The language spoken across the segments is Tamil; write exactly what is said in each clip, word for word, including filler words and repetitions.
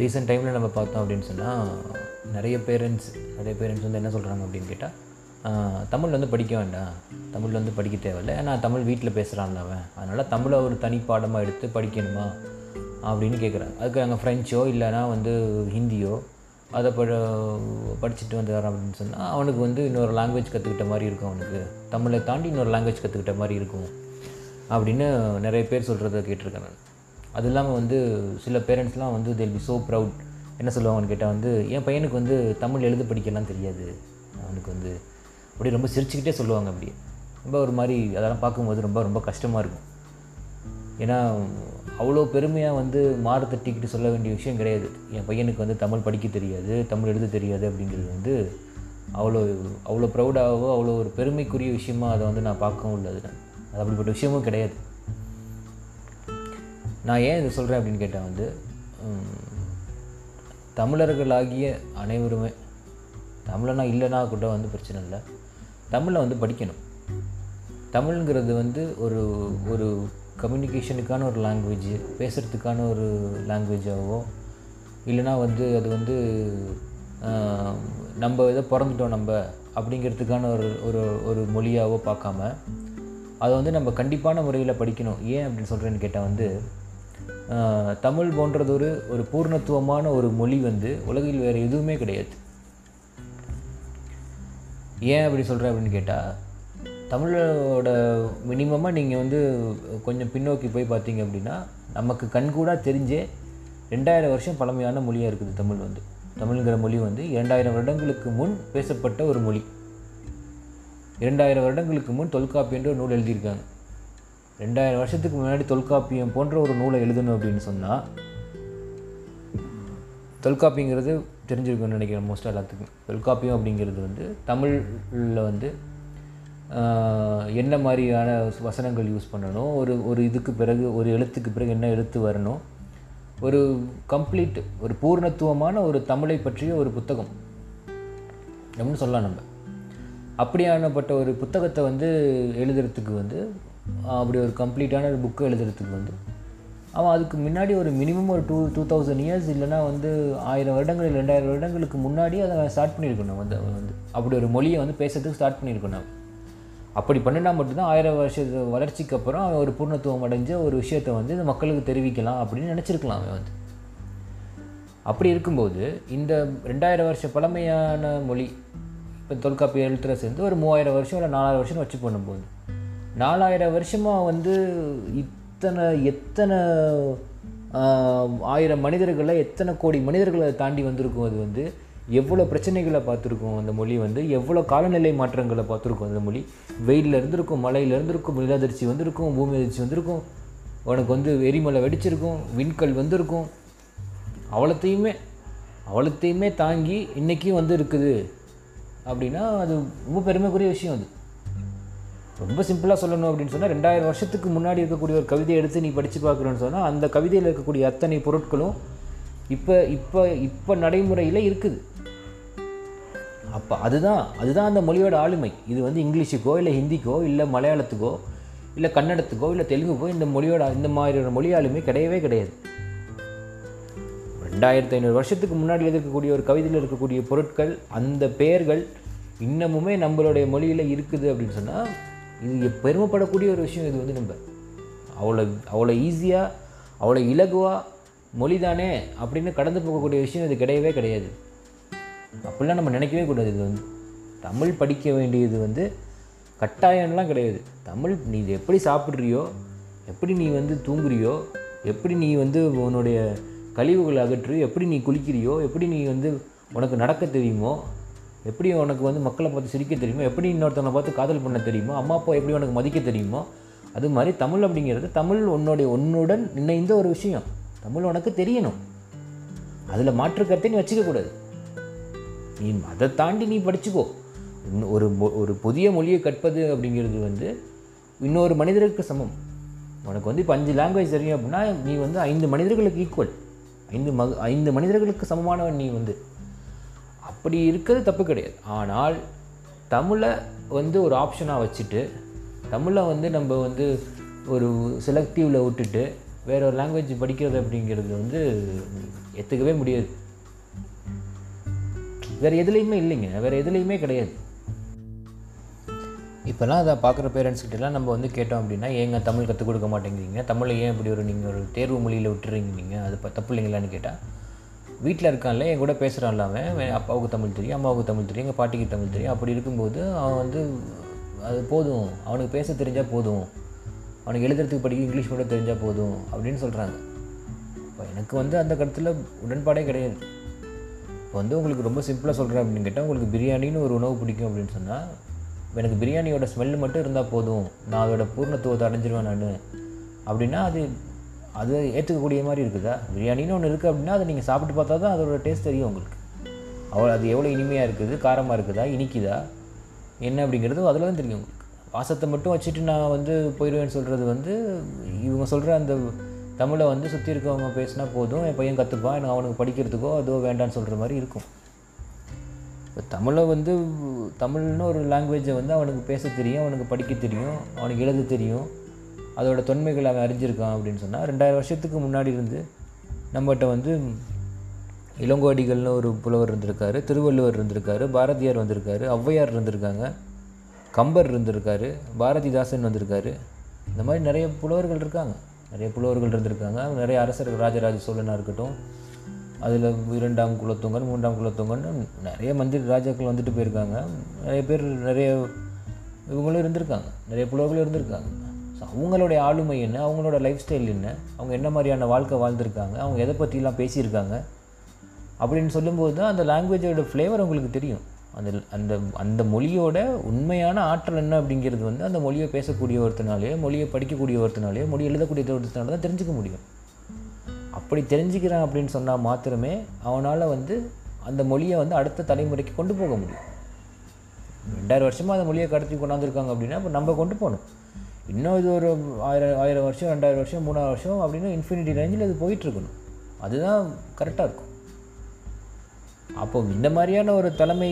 ரீசெண்ட் டைமில் நம்ம பார்த்தோம் அப்படின்னு சொன்னால் நிறைய பேரண்ட்ஸ் நிறைய பேரண்ட்ஸ் வந்து என்ன சொல்கிறாங்க அப்படின்னு கேட்டால், தமிழ் வந்து படிக்க வேண்டாம், தமிழ் வந்து படிக்க தேவையில்லை, நான் தமிழ் வீட்டில் பேசுகிறான் அவன், அதனால் தமிழை ஒரு தனி பாடமாக எடுத்து படிக்கணுமா அப்படின்னு கேட்குறாங்க. அதுக்கு நாங்கள் ஃப்ரெஞ்சோ இல்லைனா வந்து ஹிந்தியோ அதை ப படிச்சுட்டு வந்துடுறான் அப்படின்னு சொன்னால் அவனுக்கு வந்து இன்னொரு லாங்குவேஜ் கற்றுக்கிட்ட மாதிரி இருக்கும், அவனுக்கு தமிழை தாண்டி இன்னொரு லாங்குவேஜ் கற்றுக்கிட்ட மாதிரி இருக்கும் அப்படின்னு நிறைய பேர் சொல்கிறத கேட்டிருக்கேன் நான். அது இல்லாமல் வந்து சில பேரண்ட்ஸ்லாம் வந்து they'll be so proud, என்ன சொல்லுவாங்கன்னு கேட்டால் வந்து, என் பையனுக்கு வந்து தமிழ் எழுத படிக்கலாம் தெரியாது, அவனுக்கு வந்து அப்படியே ரொம்ப சிரிச்சுக்கிட்டே சொல்லுவாங்க. அப்படியே ரொம்ப ஒரு மாதிரி அதெல்லாம் பார்க்கும்போது ரொம்ப ரொம்ப கஷ்டமாக இருக்கும். ஏன்னா அவ்வளோ பெருமையாக வந்து மாறு தட்டிக்கிட்டு சொல்ல வேண்டிய விஷயம் கிடையாது. என் பையனுக்கு வந்து தமிழ் படிக்க தெரியாது, தமிழ் எழுத தெரியாது அப்படிங்கிறது வந்து அவ்வளோ அவ்வளோ ப்ரௌடாகவோ அவ்வளோ ஒரு பெருமைக்குரிய விஷயமாக அதை வந்து நான் பார்க்கவும் இல்லை. அது அது அப்படிப்பட்ட விஷயமும் கிடையாது. நான் ஏன் இதை சொல்கிறேன் அப்படின்னு கேட்டால் வந்து, தமிழர்களாகிய அனைவருமே தமிழனா இல்லைனா கூட வந்து பிரச்சனை இல்லை, தமிழை வந்து படிக்கணும். தமிழ்ங்கிறது வந்து ஒரு ஒரு கம்யூனிகேஷனுக்கான ஒரு லாங்குவேஜ், பேசுகிறதுக்கான ஒரு லாங்குவேஜாகவோ இல்லைனா வந்து அது வந்து நம்ம இதை பிறந்துட்டோம் நம்ம அப்படிங்கிறதுக்கான ஒரு ஒரு ஒரு மொழியாகவோ பார்க்காம அதை வந்து நம்ம கண்டிப்பான முறையில் படிக்கணும். ஏன் அப்படின்னு சொல்கிறேன்னு கேட்டால் வந்து, தமிழ் போன்றது ஒரு ஒரு பூர்ணத்துவமான ஒரு மொழி வந்து உலகில் வேறு எதுவுமே கிடையாது. ஏன் அப்படி சொல்கிறேன் அப்படின்னு கேட்டால், தமிழோட மினிமமாக நீங்கள் வந்து கொஞ்சம் பின்னோக்கி போய் பார்த்தீங்க அப்படின்னா நமக்கு கண்கூடாக தெரிஞ்சே ரெண்டாயிரம் வருஷம் பழமையான மொழியாக இருக்குது தமிழ் வந்து. தமிழ்ங்கிற மொழி வந்து இரண்டாயிரம் வருடங்களுக்கு முன் பேசப்பட்ட ஒரு மொழி. இரண்டாயிரம் வருடங்களுக்கு முன் தொல்காப்பியன்ற ஒரு நூல் எழுதியிருக்காங்க. ரெண்டாயிரம் வருஷத்துக்கு முன்னாடி தொல்காப்பியம் போன்ற ஒரு நூலை எழுதணும் அப்படின்னு சொன்னால், தொல்காப்பியங்கிறது தெரிஞ்சிருக்குன்னு நினைக்கிறேன் மோஸ்ட்டாக எல்லாத்துக்கும். தொல்காப்பியம் அப்படிங்கிறது வந்து தமிழில் வந்து என்ன மாதிரியான வசனங்கள் யூஸ் பண்ணணும், ஒரு ஒரு இதுக்கு பிறகு ஒரு எழுத்துக்கு பிறகு என்ன எழுத்து வரணும், ஒரு கம்ப்ளீட் ஒரு பூர்ணத்துவமான ஒரு தமிழை பற்றிய ஒரு புத்தகம் அப்படின்னு சொல்லலாம் நம்ம. அப்படியானப்பட்ட ஒரு புத்தகத்தை வந்து எழுதுறதுக்கு வந்து, அப்படி ஒரு கம்ப்ளீட்டான ஒரு புக்கு எழுதுறதுக்கு வந்து அவன் அதுக்கு முன்னாடி ஒரு மினிமம் ஒரு டூ டூ தௌசண்ட் இயர்ஸ் இல்லைனா வந்து ஆயிரம் வருடங்கள் ரெண்டாயிரம் வருடங்களுக்கு முன்னாடி அதை ஸ்டார்ட் பண்ணியிருக்கணும் வந்து. அவன் வந்து அப்படி ஒரு மொழியை வந்து பேசுறதுக்கு ஸ்டார்ட் பண்ணியிருக்கணும். அப்படி பண்ணினா மட்டும்தான் ஆயிரம் வருஷத்து வளர்ச்சிக்கு அப்புறம் அவன் ஒரு பூர்ணத்துவம் அடைஞ்ச ஒரு விஷயத்தை வந்து இந்த மக்களுக்கு தெரிவிக்கலாம் அப்படின்னு நினச்சிருக்கலாம் அவன் வந்து. அப்படி இருக்கும்போது இந்த ரெண்டாயிரம் வருஷ பழமையான மொழி, இப்போ தொல்காப்பிய எழுத்துற சேர்ந்து ஒரு மூவாயிரம் வருஷம் இல்லை நாலாயிரம் வருஷம்னு வச்சு பண்ணும்போது, நாலாயிரம் வருஷமாக வந்து இத்தனை எத்தனை ஆயிரம் மனிதர்களை, எத்தனை கோடி மனிதர்களை தாண்டி வந்திருக்கும். அது வந்து எவ்வளோ பிரச்சனைகளை பார்த்துருக்கோம் அந்த மொழி வந்து, எவ்வளோ காலநிலை மாற்றங்களை பார்த்துருக்கோம் அந்த மொழி. வெயிலில் இருந்திருக்கும், மழையில் இருந்திருக்கும், நிலதிர்ச்சி வந்திருக்கும், பூமி அதிர்ச்சி வந்திருக்கும், உனக்கு வந்து எரிமலை வெடிச்சிருக்கும், விண்கல் வந்திருக்கும், அவ்வளோத்தையுமே அவ்வளோத்தையுமே தாங்கி இன்றைக்கும் வந்து இருக்குது அப்படின்னா அது ரொம்ப பெருமைக்குரிய விஷயம். அது ரொம்ப சிம்பிளாக சொல்லணும் அப்படின்னு சொன்னால், ரெண்டாயிரம் வருஷத்துக்கு முன்னாடி இருக்கக்கூடிய ஒரு கவிதையை எடுத்து நீ படித்து பார்க்குறேன்னு சொன்னால் அந்த கவிதையில் இருக்கக்கூடிய அத்தனை பொருட்களும் இப்போ இப்போ இப்போ நடைமுறையில் இருக்குது. அப்போ அதுதான் அதுதான் அந்த மொழியோட ஆளுமை. இது வந்து இங்கிலீஷுக்கோ இல்லை ஹிந்திக்கோ இல்லை மலையாளத்துக்கோ இல்லை கன்னடத்துக்கோ இல்லை தெலுங்குக்கோ இந்த மொழியோட இந்த மாதிரியான மொழி ஆளுமை கிடையவே கிடையாது. ரெண்டாயிரத்தி ஐநூறு வருஷத்துக்கு முன்னாடி இருக்கக்கூடிய ஒரு கவிதையில் இருக்கக்கூடிய பொருட்கள், அந்த பெயர்கள் இன்னமுமே நம்மளுடைய மொழியில் இருக்குது அப்படின்னு சொன்னால் இது பெருமைப்படக்கூடிய ஒரு விஷயம். இது வந்து நம்ம அவ்வளோ அவ்வளோ ஈஸியாக அவ்வளோ இலகுவாக மொழிதானே அப்படின்னு கடந்து போகக்கூடிய விஷயம் இது கிடையவே கிடையாது. அப்படிலாம் நம்ம நினைக்கவே கூடாது. இது வந்து தமிழ் படிக்க வேண்டியது வந்து கட்டாயம்லாம் கிடையாது. தமிழ் நீ இது எப்படி சாப்பிட்றியோ, எப்படி நீ வந்து தூங்குறியோ, எப்படி நீ வந்து உன்னுடைய கழிவுகளை அகற்றியோ, எப்படி நீ குளிக்கிறியோ, எப்படி நீ வந்து உனக்கு நடக்க தெரியுமோ, எப்படி உனக்கு வந்து மக்களை பார்த்து சிரிக்க தெரியுமோ, எப்படி இன்னொருத்தவனை பார்த்து காதல் பண்ண தெரியுமோ, அம்மா அப்பா எப்படி உனக்கு மதிக்க தெரியுமோ, அது மாதிரி தமிழ் அப்படிங்கிறது, தமிழ் உன்னுடைய உன்னுடன் இணைந்த ஒரு விஷயம். தமிழ் உனக்கு தெரியணும், அதில் மாற்றுக்கருத்தை நீ வச்சுக்கக்கூடாது. நீ அதை தாண்டி நீ படிச்சுக்கோ. ஒரு ஒரு புதிய மொழியை கற்பது அப்படிங்கிறது வந்து இன்னொரு மனிதருக்கு சமம். உனக்கு வந்து இப்போ அஞ்சு லாங்குவேஜ் தெரியும் அப்படின்னா நீ வந்து ஐந்து மனிதர்களுக்கு ஈக்குவல், ஐந்து ம ஐந்து மனிதர்களுக்கு சமமானவன் நீ வந்து. அப்படி இருக்கிறது தப்பு கிடையாது. ஆனால் தமிழை வந்து ஒரு ஆப்ஷனாக வச்சுட்டு, தமிழை வந்து நம்ம வந்து ஒரு செலக்டிவில் விட்டுட்டு வேற ஒரு லாங்குவேஜ் படிக்கிறது அப்படிங்கிறது வந்து ஏற்றுக்கவே முடியாது. வேறு எதுலேயுமே இல்லைங்க, வேறு எதுலேயுமே கிடையாது. இப்போலாம் அதை பார்க்குற பேரண்ட்ஸ்கிட்டலாம் நம்ம வந்து கேட்டோம் அப்படின்னா, ஏங்க தமிழ் கற்றுக் கொடுக்க மாட்டேங்கிறீங்க, தமிழை ஏன் இப்படி ஒரு நீங்கள் ஒரு தேர்வு மொழியில் விட்டுறீங்க, நீங்கள் அது இப்போ தப்பு இல்லைங்களான்னு கேட்டால், வீட்டில் இருக்கான்ல என் கூட பேசுகிறான்ல அவன், அப்பாவுக்கு தமிழ் தெரியும், அம்மாவுக்கு தமிழ் தெரியும், எங்கள் பாட்டிக்கு தமிழ் தெரியும், அப்படி இருக்கும்போது அவன் வந்து அது போதும், அவனுக்கு பேச தெரிஞ்சால் போதும், அவனுக்கு எழுதுறதுக்கு படிக்க இங்கிலீஷ் கூட தெரிஞ்சால் போதும் அப்படின்னு சொல்கிறாங்க. இப்போ எனக்கு வந்து அந்த கருத்தில் உடன்பாடே கிடையாது. இப்போ வந்து உங்களுக்கு ரொம்ப சிம்பிளாக சொல்கிறேன் அப்படின்னு கேட்டால், உங்களுக்கு பிரியாணின்னு ஒரு உணவு பிடிக்கும் அப்படின்னு சொன்னால், எனக்கு பிரியாணியோட ஸ்மெல் மட்டும் இருந்தால் போதும், நான் அதோடய பூர்ணத்துவத்தை அடைஞ்சிருவேன் நான் அப்படின்னா, அது அது ஏற்றுக்கக்கூடிய மாதிரி இருக்குதா? பிரியாணின்னு ஒன்று இருக்குது அப்படின்னா அதை நீங்கள் சாப்பிட்டு பார்த்தா தான் அதோடய டேஸ்ட் தெரியும் உங்களுக்கு, அவ்வளோ அது எவ்வளோ இனிமையாக இருக்குது, காரமாக இருக்குதா, இனிக்குதா, என்ன அப்படிங்கிறது அதில் தான் தெரியும் உங்களுக்கு. வாசத்தை மட்டும் வச்சுட்டு நான் வந்து போயிடுவேன்னு சொல்கிறது வந்து, இவங்க சொல்கிற அந்த தமிழை வந்து சுற்றி இருக்கவங்க பேசினா போதும், என் பையன் கற்றுப்பான், நான் அவனுக்கு படிக்கிறதுக்கோ அதோ வேண்டான்னு சொல்கிற மாதிரி இருக்கும். இப்போ தமிழை வந்து தமிழ்னு ஒரு லாங்குவேஜை வந்து அவனுக்கு பேச தெரியும், அவனுக்கு படிக்க தெரியும், அவனுக்கு எழுத தெரியும், அதோட தொன்மைகள் அவன் அறிஞ்சிருக்கான் அப்படின்னு சொன்னால், ரெண்டாயிரம் வருஷத்துக்கு முன்னாடி இருந்து நம்மகிட்ட வந்து இளங்கோடிகள்னு ஒரு புலவர் இருந்திருக்காரு, திருவள்ளுவர் இருந்திருக்காரு, பாரதியார் வந்திருக்காரு, ஔவையார் இருந்திருக்காங்க, கம்பர் இருந்திருக்காரு, பாரதிதாசன் வந்திருக்காரு, இந்த மாதிரி நிறைய புலவர்கள் இருக்காங்க, நிறைய புலவர்கள் இருந்திருக்காங்க, நிறைய அரசர்கள், ராஜராஜ சோழனாக இருக்கட்டும், அதில் இரண்டாம் குலத்தொங்கன், மூன்றாம் குலத்தொங்கன்னு நிறைய மந்திரி ராஜாக்கள் வந்துட்டு போயிருக்காங்க, நிறைய பேர், நிறைய இவங்களும் இருந்திருக்காங்க, நிறைய புலவர்களும் இருந்திருக்காங்க. ஸோ அவங்களுடைய ஆளுமை என்ன, அவங்களோட லைஃப் ஸ்டைல் என்ன, அவங்க என்ன மாதிரியான வாழ்க்கை வாழ்ந்திருக்காங்க, அவங்க எதை பற்றிலாம் பேசியிருக்காங்க அப்படின்னு சொல்லும்போது தான் அந்த லாங்குவேஜோட ஃப்ளேவர் உங்களுக்கு தெரியும். அந்த அந்த அந்த மொழியோட உண்மையான ஆற்றல் என்ன அப்படிங்கிறது வந்து அந்த மொழியை பேசக்கூடிய ஒருத்தனாலேயோ, மொழியை படிக்கக்கூடிய ஒருத்தனாலேயோ, மொழி எழுதக்கூடிய ஒருத்தனால தான் தெரிஞ்சுக்க முடியும். அப்படி தெரிஞ்சுக்கிறான் அப்படின்னு சொன்னால் மாத்திரமே அவனால் வந்து அந்த மொழியை வந்து அடுத்த தலைமுறைக்கு கொண்டு போக முடியும். ரெண்டாயிரம் வருஷமாக அந்த மொழியை கடத்தி கொண்டாந்துருக்காங்க அப்படின்னா இப்போ நம்ம கொண்டு போகணும். இன்னும் இது ஒரு ஆயிரம் ஆயிரம் வருஷம் ரெண்டாயிரம் வருஷம் மூணாயிரம் வருஷம் அப்படின்னு இன்ஃபினிட்டி ரேஞ்சில் இது போயிட்டுருக்கணும், அதுதான் கரெக்டாக இருக்கும். அப்போ இந்த மாதிரியான ஒரு தலைமை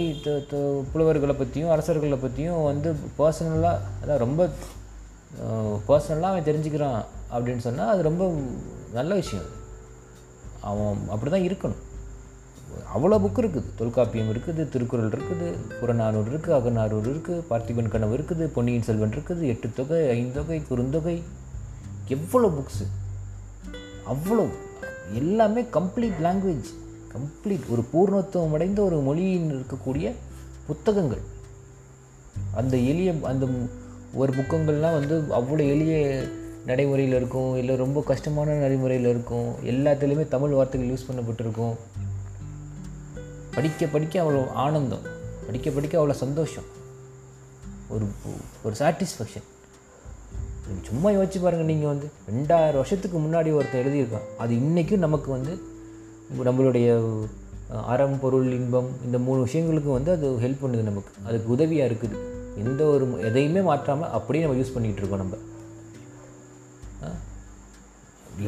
புலவர்களை பற்றியும் அரசர்களை பற்றியும் வந்து பர்சனலாக, அதான் ரொம்ப பர்சனலாக அவன் தெரிஞ்சுக்கிறான் அப்படின்னு சொன்னால் அது ரொம்ப நல்ல விஷயம். அவன் அப்படி தான் இருக்கணும். அவ்வளோ புக்கு இருக்குது, தொல்காப்பியம் இருக்குது, திருக்குறள் இருக்குது, புறநானூறு இருக்குது, அகநானூறு இருக்குது, பார்த்திபன் கனவு இருக்குது, பொன்னியின் செல்வன் இருக்குது, எட்டு தொகை, ஐந்தொகை, குறுந்தொகை, எவ்வளோ புக்ஸு, அவ்வளோ எல்லாமே கம்ப்ளீட் லாங்குவேஜ், கம்ப்ளீட் ஒரு பூர்ணத்துவம் அடைந்த ஒரு மொழியின் இருக்கக்கூடிய புத்தகங்கள். அந்த எளிய அந்த ஒரு புத்தகங்கள்லாம் வந்து அவ்வளோ எளிய நடைமுறையில் இருக்கும், இல்லை ரொம்ப கஷ்டமான நடைமுறையில் இருக்கும், எல்லாத்துலேயுமே தமிழ் வார்த்தைகள் யூஸ் பண்ணப்பட்டிருக்கும். படிக்க படிக்க அவ்வளோ ஆனந்தம், படிக்க படிக்க அவ்வளோ சந்தோஷம், ஒரு ஒரு சாட்டிஸ்ஃபேக்ஷன். சும்மா யோசிச்சு பாருங்கள், நீங்கள் வந்து ரெண்டாயிரம் வருஷத்துக்கு முன்னாடி ஒருத்தர் எழுதியிருக்கான், அது இன்றைக்கும் நமக்கு வந்து நம்மளுடைய அறம், பொருள், இன்பம் இந்த மூணு விஷயங்களுக்கும் வந்து அது ஹெல்ப் பண்ணுது, நமக்கு அதுக்கு உதவியாக இருக்குது. எந்த ஒரு எதையுமே மாற்றாமல் அப்படியே நம்ம யூஸ் பண்ணிக்கிட்டு இருக்கோம். நம்ம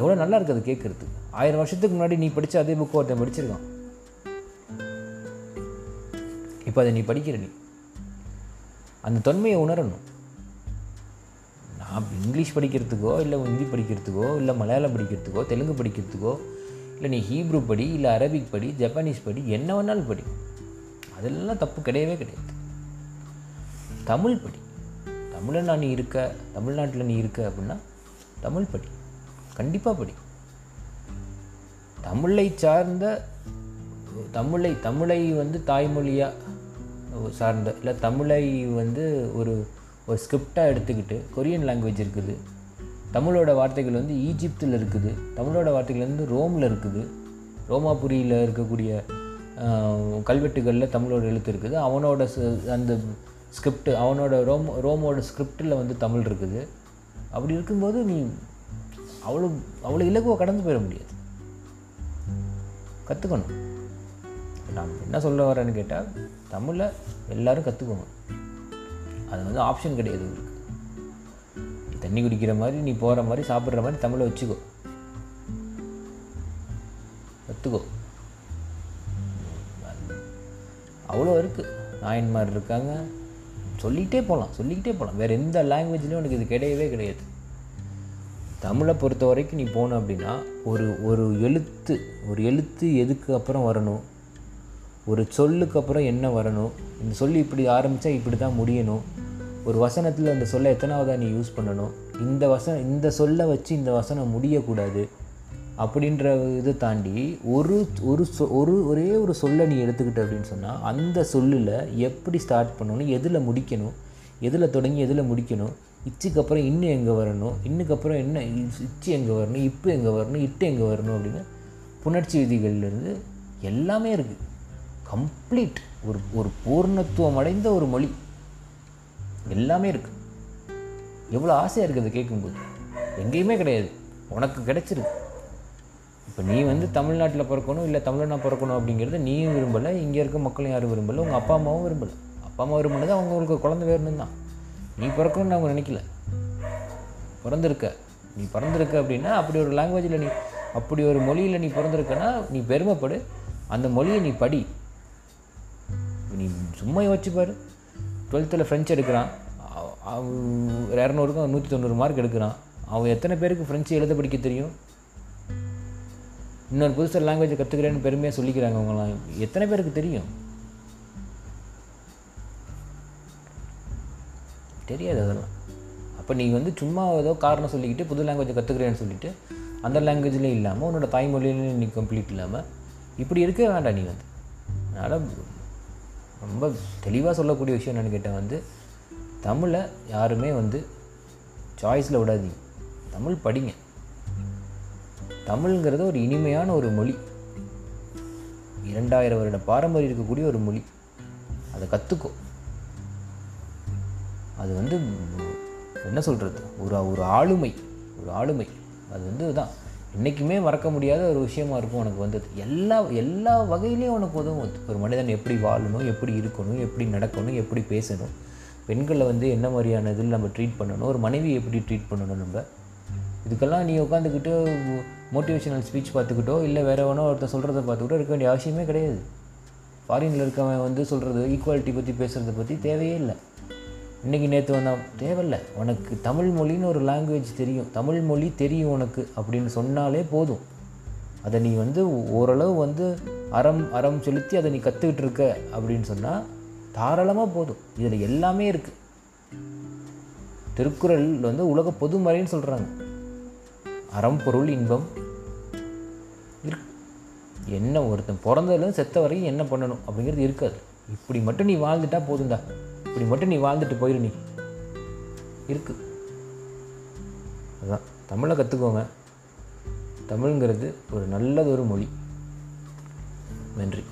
எவ்வளோ நல்லா இருக்குது அது கேட்குறதுக்கு. ஆயிரம் வருஷத்துக்கு முன்னாடி நீ படித்த அதே புக்கு ஒருத்தன் படிச்சிருக்கான், இப்போ அதை நீ படிக்கிற, நீ அந்த தொன்மையை உணரணும். நான் இங்கிலீஷ் படிக்கிறதுக்கோ, இல்லை ஹிந்தி படிக்கிறதுக்கோ, இல்லை மலையாளம் படிக்கிறதுக்கோ, தெலுங்கு படிக்கிறதுக்கோ, இல்லை நீ ஹீப்ரூ படி, இல்லை அரபிக் படி, ஜப்பானீஸ் படி, என்ன வேணாலும் படி, அதெல்லாம் தப்பு கிடையவே கிடையாது. தமிழ் படி, தமிழனா நீ இருக்க, தமிழ்நாட்டில் நீ இருக்க அப்படின்னா தமிழ் படி, கண்டிப்பாக படி. தமிழை சார்ந்த தமிழை தமிழை வந்து தாய்மொழியாக சார்ந்த, இல்லை தமிழை வந்து ஒரு ஒரு ஸ்கிரிப்டாக எடுத்துக்கிட்டு, கொரியன் லாங்குவேஜ் இருக்குது, தமிழோட வார்த்தைகள் வந்து ஈஜிப்தில் இருக்குது, தமிழோட வார்த்தைகள் வந்து ரோமில் இருக்குது, ரோமாபுரியில் இருக்கக்கூடிய கல்வெட்டுகளில் தமிழோட எழுத்து இருக்குது, அவனோட அந்த ஸ்கிரிப்ட், அவனோட ரோம் ரோமோட ஸ்கிரிப்டில் வந்து தமிழ் இருக்குது. அப்படி இருக்கும்போது நீ அவ்வளோ அவ்வளோ இலகுவாக கடந்து போயிட முடியாது, கற்றுக்கணும். நான் என்ன சொல்ல வரேன்னு கேட்டால், தமிழை எல்லோரும் கற்றுக்கணும், அது வந்து ஆப்ஷன் கிடையாது உங்களுக்கு. தண்ணி குடிக்கிற மாதிரி, நீ போகிற மாதிரி, சாப்பிட்ற மாதிரி தமிழை வச்சுக்கோ, கற்றுக்கோ. அவ்வளோ இருக்குது, நாயன்மார் இருக்காங்க, சொல்லிக்கிட்டே போகலாம் சொல்லிக்கிட்டே போகலாம். வேறு எந்த லாங்குவேஜ்லேயும் உனக்கு இது கிடையவே கிடையாது. தமிழை பொறுத்த வரைக்கும் நீ போன அப்படின்னா ஒரு ஒரு எழுத்து ஒரு எழுத்து எதுக்கு அப்புறம் வரணும், ஒரு சொல்லுக்கு அப்புறம் என்ன வரணும், இந்த சொல்லு இப்படி ஆரம்பித்தா இப்படி தான் முடியணும், ஒரு வசனத்தில் அந்த சொல்லை எத்தனாவதாக நீ யூஸ் பண்ணணும், இந்த வசனம் இந்த சொல்லை வச்சு இந்த வசனம் முடியக்கூடாது அப்படின்ற இதை தாண்டி ஒரு ஒரு ஒரு ஒரே ஒரு சொல்லை நீ எடுத்துக்கிட்ட அப்படின்னு சொன்னால் அந்த சொல்லில் எப்படி ஸ்டார்ட் பண்ணணும், எதில் முடிக்கணும், எதில் தொடங்கி எதில் முடிக்கணும், இச்சுக்கப்புறம் இன்னும் எங்கே வரணும், இன்னுக்கப்புறம் என்ன இச்சு எங்கே வரணும், இப்போ எங்கே வரணும், இட்டு எங்கே வரணும் அப்படின்னு புணர்ச்சி விதிகள்லேருந்து எல்லாமே இருக்குது. கம்ப்ளீட் ஒரு ஒரு பூர்ணத்துவம் அடைந்த ஒரு மொழி எல்லாமே இருக்குது. எவ்வளோ ஆசையாக இருக்குது கேட்கும்போது, எங்கேயுமே கிடையாது, உனக்கு கிடைச்சிருக்கு. இப்போ நீ வந்து தமிழ்நாட்டில் பிறக்கணும் இல்லை தமிழ்நாட்டில் பிறக்கணும் அப்படிங்கிறது நீயும் விரும்பலை, இங்கே இருக்க மக்களும் யாரும் விரும்பலை, உங்கள் அப்பா அம்மாவும் விரும்பலை. அப்பா அம்மா விரும்பினது அவங்களுக்கு குழந்தை வேணும்னு தான். நீ பிறக்கணும்னு அவங்க நினைக்கல, பிறந்திருக்க நீ பிறந்திருக்க அப்படின்னா அப்படி ஒரு லாங்குவேஜில் நீ அப்படி ஒரு மொழியில் நீ பிறந்திருக்கன்னா நீ பெருமைப்படு, அந்த மொழியை நீ படி. நீ சும்மா யோசிச்சுப்பார், டுவெல்த்தில் ஃப்ரெஞ்சு எடுக்கிறான், இரநூறுக்கும் நூற்றி தொண்ணூறு மார்க் எடுக்கிறான், அவன் எத்தனை பேருக்கு ஃப்ரெஞ்சு எழுத படிக்க தெரியும்? இன்னொரு புதுசாக லாங்குவேஜை கற்றுக்கிறேன்னு பெருமையாக சொல்லிக்கிறாங்க அவங்களாம், எத்தனை பேருக்கு தெரியும்? தெரியாது அதெல்லாம். அப்போ நீ வந்து சும்மா ஏதோ காரணம் சொல்லிக்கிட்டு புது லாங்குவேஜை கற்றுக்கிறேன்னு சொல்லிவிட்டு அந்த லாங்குவேஜில் இல்லாமல் உன்னோட தாய்மொழியிலேயும் நீ கம்ப்ளீட் இல்லாமல் இப்படி இருக்கவே வேண்டாம் நீ வந்து. அதனால் ரொம்ப தெளிவாக சொல்லக்கூடிய விஷயம் என்னென்னு கேட்டால் வந்து தமிழை யாருமே வந்து சாய்ஸில் விடாதீங்க. தமிழ் படிங்க. தமிழ்ங்கிறது ஒரு இனிமையான ஒரு மொழி, இரண்டாயிரம் வருட பாரம்பரியம் இருக்கக்கூடிய ஒரு மொழி. அதை கற்றுக்கோ. அது வந்து என்ன சொல்கிறது, ஒரு ஒரு ஆளுமை, ஒரு ஆளுமை. அது வந்து தான் என்றைக்குமே மறக்க முடியாத ஒரு விஷயமா இருக்கும் உனக்கு வந்தது. எல்லா எல்லா வகையிலையும் உனக்கு உதவும். ஒரு மனிதன் எப்படி வாழணும், எப்படி இருக்கணும், எப்படி நடக்கணும், எப்படி பேசணும், பெண்களை வந்து என்ன மாதிரியான இதில் நம்ம ட்ரீட் பண்ணணும், ஒரு மனைவி எப்படி ட்ரீட் பண்ணணும், நம்ம இதுக்கெல்லாம் நீ உட்காந்துக்கிட்டு மோட்டிவேஷனல் ஸ்பீச் பார்த்துக்கிட்டோ இல்லை வேறு எவனோ ஒருத்தர் சொல்கிறத பார்த்துக்கிட்டோ இருக்க வேண்டிய அவசியமே கிடையாது. ஃபாரினில் இருக்கவன் வந்து சொல்கிறது ஈக்குவாலிட்டி பற்றி பேசுகிறத பற்றி தேவையே இல்லை. இன்றைக்கி நேற்று வந்தால் தேவையில்லை. உனக்கு தமிழ் மொழின்னு ஒரு லாங்குவேஜ் தெரியும், தமிழ் மொழி தெரியும் உனக்கு அப்படின்னு சொன்னாலே போதும். அதை நீ வந்து ஓரளவு வந்து அறம் அறம் செலுத்தி அதை நீ கற்றுக்கிட்டு இருக்க அப்படின்னு சொன்னால் தாராளமாக போதும். இதில் எல்லாமே இருக்குது. திருக்குறள் வந்து உலக பொதுமறைன்னு சொல்கிறாங்க. அறம் பொருள் இன்பம் இருக்கு. என்ன ஒருத்தன் பிறந்ததுலேருந்து செத்த வரைக்கும் என்ன பண்ணணும் அப்படிங்கிறது இருக்காது. இப்படி மட்டும் நீ வாழ்ந்துட்டா போதும்டா, இப்படி மட்டும் நீ வாழ்ந்துட்டு போயிரு நீ இருக்கு. அதுதான் தமிழை கற்றுக்கோங்க. தமிழ்ங்கிறது ஒரு நல்லது ஒரு மொழி. நன்றி.